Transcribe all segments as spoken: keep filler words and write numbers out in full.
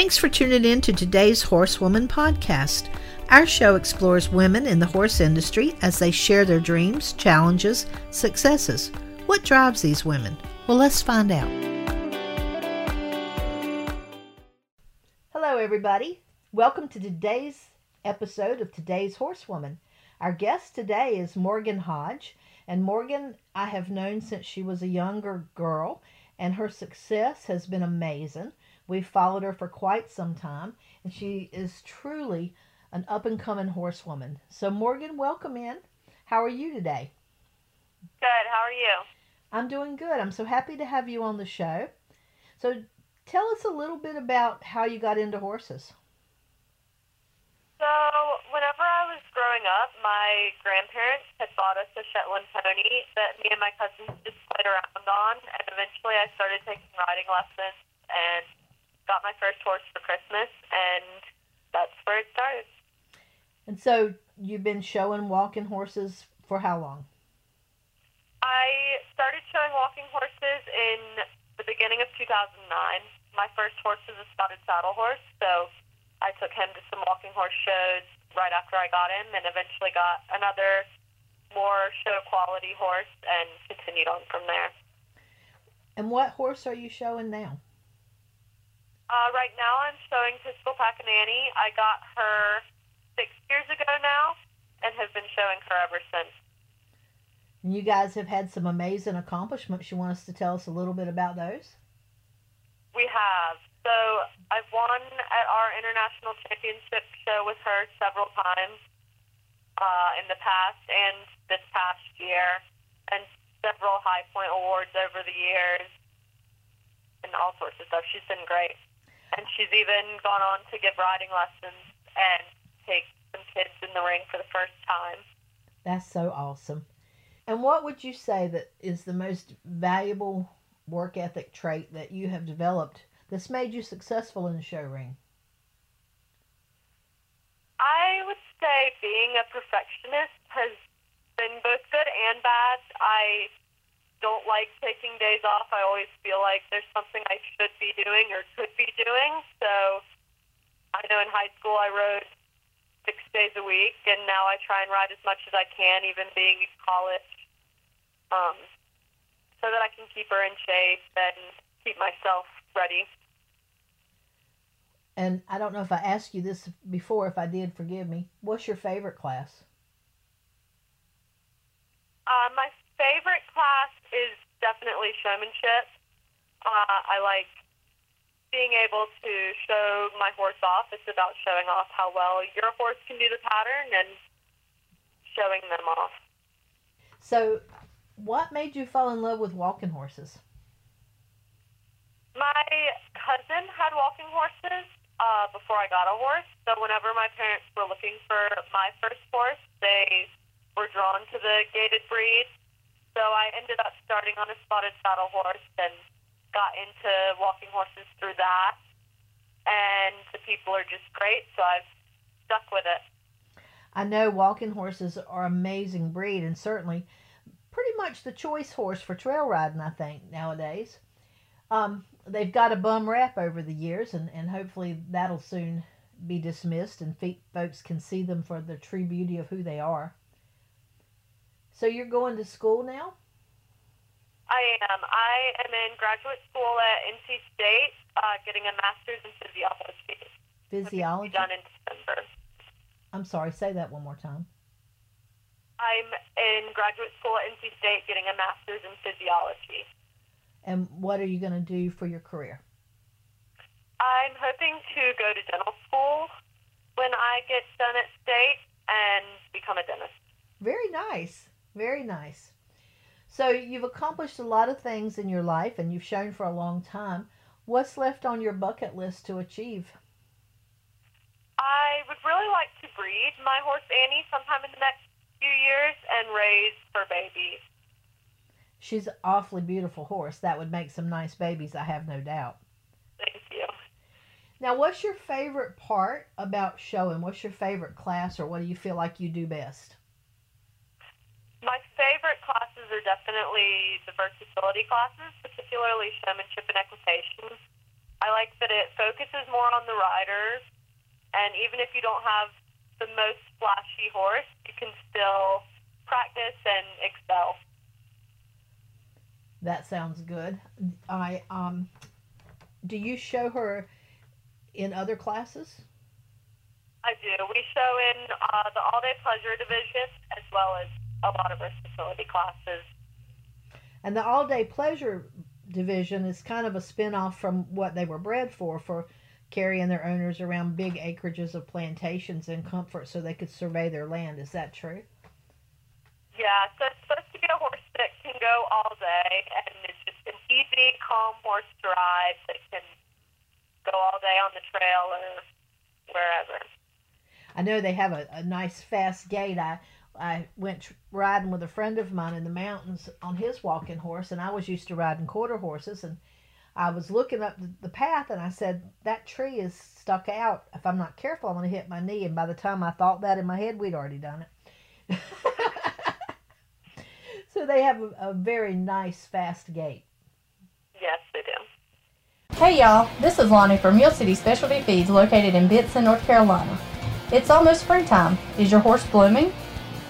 Thanks for tuning in to today's Horsewoman podcast. Our show explores women in the horse industry as they share their dreams, challenges, successes. What drives these women? Well, let's find out. Hello, everybody. Welcome to today's episode of Today's Horsewoman. Our guest today is Morgan Hodge, and Morgan I have known since she was a younger girl, and her success has been amazing. We've followed her for quite some time, and she is truly an up-and-coming horsewoman. So, Morgan, welcome in. How are you today? Good. How are you? I'm doing good. I'm so happy to have you on the show. So, tell us a little bit about how you got into horses. So, whenever I was growing up, my grandparents had bought us a Shetland pony that me and my cousins just played around on, and eventually I started taking riding lessons and got my first horse for Christmas, and that's where it started. And so, you've been showing walking horses for how long? I started showing walking horses in the beginning of two thousand nine. My first horse was a spotted saddle horse, so I took him to some walking horse shows right after I got him, and eventually got another more show quality horse and continued on from there. And what horse are you showing now? Uh, right now I'm showing Pistol Packin' Annie. I got her six years ago now and have been showing her ever since. And you guys have had some amazing accomplishments. You want us to tell us a little bit about those? We have. So I've won at our international championship show with her several times uh, in the past and this past year, and several high point awards over the years and all sorts of stuff. She's been great. And she's even gone on to give riding lessons and take some kids in the ring for the first time. That's so awesome. And what would you say that is the most valuable work ethic trait that you have developed that's made you successful in the show ring? I would say being a perfectionist has been both good and bad. I don't like taking days off. I always feel like there's something I should be doing or could be doing. So I know in high school I rode six days a week, and now I try and ride as much as I can, even being in college, um, so that I can keep her in shape and keep myself ready. And I don't know if I asked you this before. If I did, forgive me. What's your favorite class? Uh, my favorite class is definitely showmanship. Uh, I like being able to show my horse off. It's about showing off how well your horse can do the pattern and showing them off. So, what made you fall in love with walking horses? My cousin had walking horses uh, before I got a horse, so whenever my parents were looking for my first horse, they were drawn to the gaited breed, so I ended up starting on a spotted saddle horse and got into walking horses through that, and the people are just great, so I've stuck with it. I know walking horses are an amazing breed, and certainly pretty much the choice horse for trail riding, I think, nowadays. Um, they've got a bum rap over the years, and, and hopefully that'll soon be dismissed and fe- folks can see them for the true beauty of who they are. So you're going to school now? I am. I am in graduate school at N C State, uh, getting a master's in physiology. Physiology? Which will be done in December. I'm sorry, say that one more time. I'm in graduate school at N C State, getting a master's in physiology. And what are you going to do for your career? I'm hoping to go to dental school when I get done at state and become a dentist. Very nice. Very nice. So you've accomplished a lot of things in your life, and you've shown for a long time. What's left on your bucket list to achieve? I would really like to breed my horse Annie sometime in the next few years and raise her babies. She's an awfully beautiful horse. That would make some nice babies, I have no doubt. Thank you. Now, what's your favorite part about showing? What's your favorite class, or what do you feel like you do best? My favorite classes are definitely the versatility classes, particularly showmanship and equitation. I like that it focuses more on the riders, and even if you don't have the most flashy horse, you can still practice and excel. That sounds good. I um, do you show her in other classes? I do. We show in uh, the all-day pleasure division as well as a lot of our facility classes. And the all-day pleasure division is kind of a spin-off from what they were bred for, for carrying their owners around big acreages of plantations in comfort so they could survey their land. Is that true? Yeah, so it's supposed to be a horse that can go all day, and it's just an easy, calm horse to ride that can go all day on the trail or wherever. I know they have a, a nice, fast gait. I I went tr- riding with a friend of mine in the mountains on his walking horse, and I was used to riding quarter horses, and I was looking up the, the path, and I said, that tree is stuck out. If I'm not careful, I'm going to hit my knee, and by the time I thought that in my head, we'd already done it. So they have a, a very nice, fast gait. Yes, they do. Hey, y'all. This is Lonnie from Mule City Specialty Feeds, located in Benson, North Carolina. It's almost springtime. Is your horse blooming?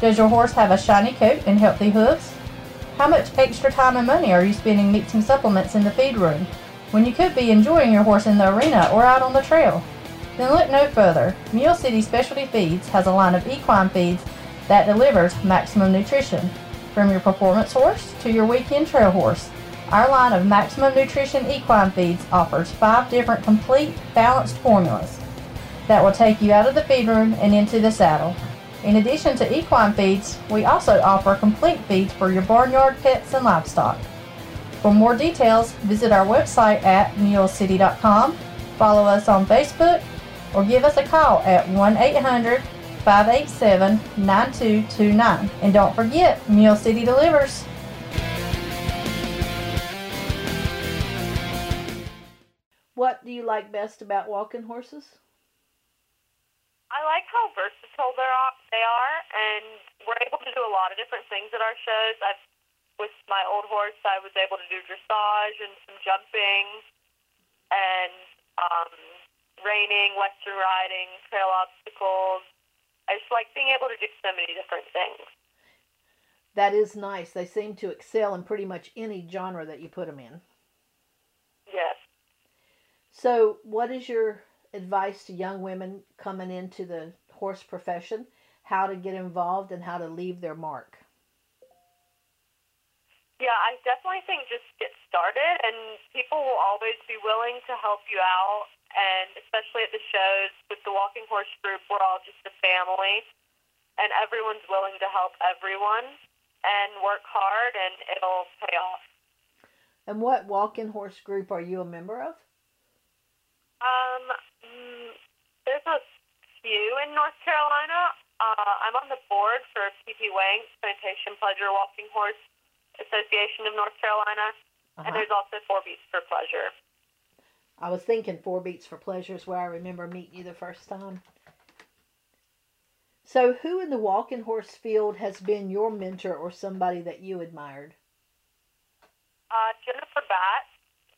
Does your horse have a shiny coat and healthy hooves? How much extra time and money are you spending mixing supplements in the feed room when you could be enjoying your horse in the arena or out on the trail? Then look no further. Mule City Specialty Feeds has a line of equine feeds that delivers maximum nutrition. From your performance horse to your weekend trail horse, our line of maximum nutrition equine feeds offers five different complete balanced formulas that will take you out of the feed room and into the saddle. In addition to equine feeds, we also offer complete feeds for your barnyard, pets, and livestock. For more details, visit our website at Mule City dot com, follow us on Facebook, or give us a call at one eight hundred, five eight seven, nine two two nine. And don't forget, Mule City delivers. What do you like best about walking horses? I like how versatile they are, and we're able to do a lot of different things at our shows. I've, with my old horse, I was able to do dressage and some jumping and um, reining, western riding, trail obstacles. I just like being able to do so many different things. That is nice. They seem to excel in pretty much any genre that you put them in. Yes. So what is your advice to young women coming into the horse profession, how to get involved and how to leave their mark? Yeah, I definitely think just get started, and people will always be willing to help you out, and especially at the shows with the walking horse group, we're all just a family, and everyone's willing to help everyone and work hard, and it'll pay off. And what walking horse group are you a member of? Um, there's a few in North Carolina. Uh, I'm on the board for P P. Wang's Plantation Pleasure Walking Horse Association of North Carolina, uh-huh. And there's also Four Beats for Pleasure. I was thinking Four Beats for Pleasure is where I remember meeting you the first time. So who in the walking horse field has been your mentor or somebody that you admired? Uh, Jennifer Bat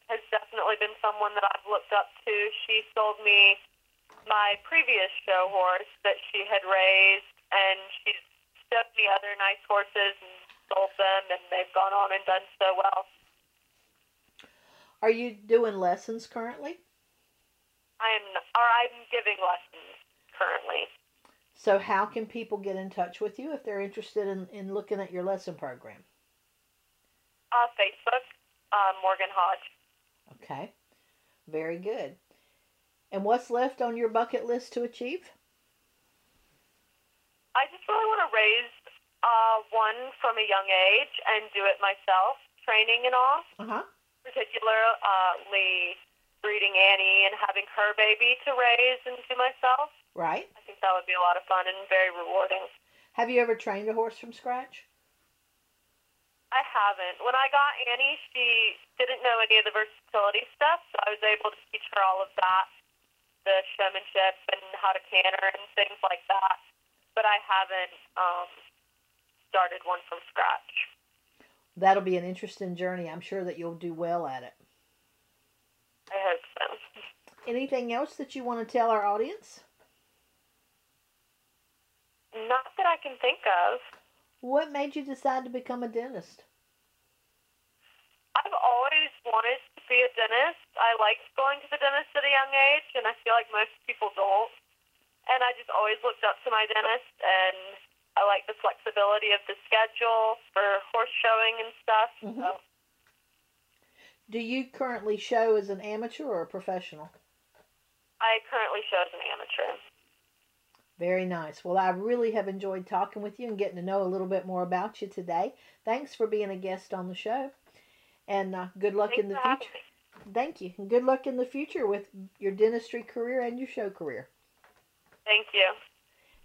has definitely been someone that I've looked up to. She sold me my previous show horse that she had raised, and she's showed me other nice horses and sold them, and they've gone on and done so well. Are you doing lessons currently? I am, or I'm giving lessons currently. So how can people get in touch with you if they're interested in, in looking at your lesson program? Uh, Facebook, uh, Morgan Hodge. Okay, very good. And what's left on your bucket list to achieve? I just really want to raise uh, one from a young age and do it myself, training and all. Uh-huh. Particularly breeding Annie and having her baby to raise and do myself. Right. I think that would be a lot of fun and very rewarding. Have you ever trained a horse from scratch? I haven't. When I got Annie, she didn't know any of the versatility stuff, so I was able to teach her all of that, the showmanship and how to canter and things like that. But I haven't um, started one from scratch. That'll be an interesting journey. I'm sure that you'll do well at it. I hope so. Anything else that you want to tell our audience? Not that I can think of. What made you decide to become a dentist? I've always wanted to be a dentist. I liked going to the dentist at a young age, and I feel like most people don't. And I just always looked up to my dentist, and I like the flexibility of the schedule for horse showing and stuff. Mm-hmm. So. Do you currently show as an amateur or a professional? I currently show as an amateur. Very nice. Well, I really have enjoyed talking with you and getting to know a little bit more about you today. Thanks for being a guest on the show. And uh, good luck Thanks in the future. Me. Thank you. And good luck in the future with your dentistry career and your show career. Thank you.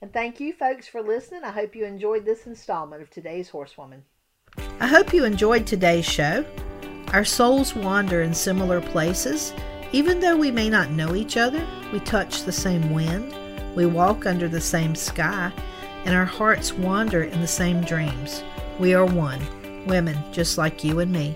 And thank you, folks, for listening. I hope you enjoyed this installment of Today's Horsewoman. I hope you enjoyed today's show. Our souls wander in similar places. Even though we may not know each other, we touch the same wind. We walk under the same sky, and our hearts wander in the same dreams. We are one, women just like you and me.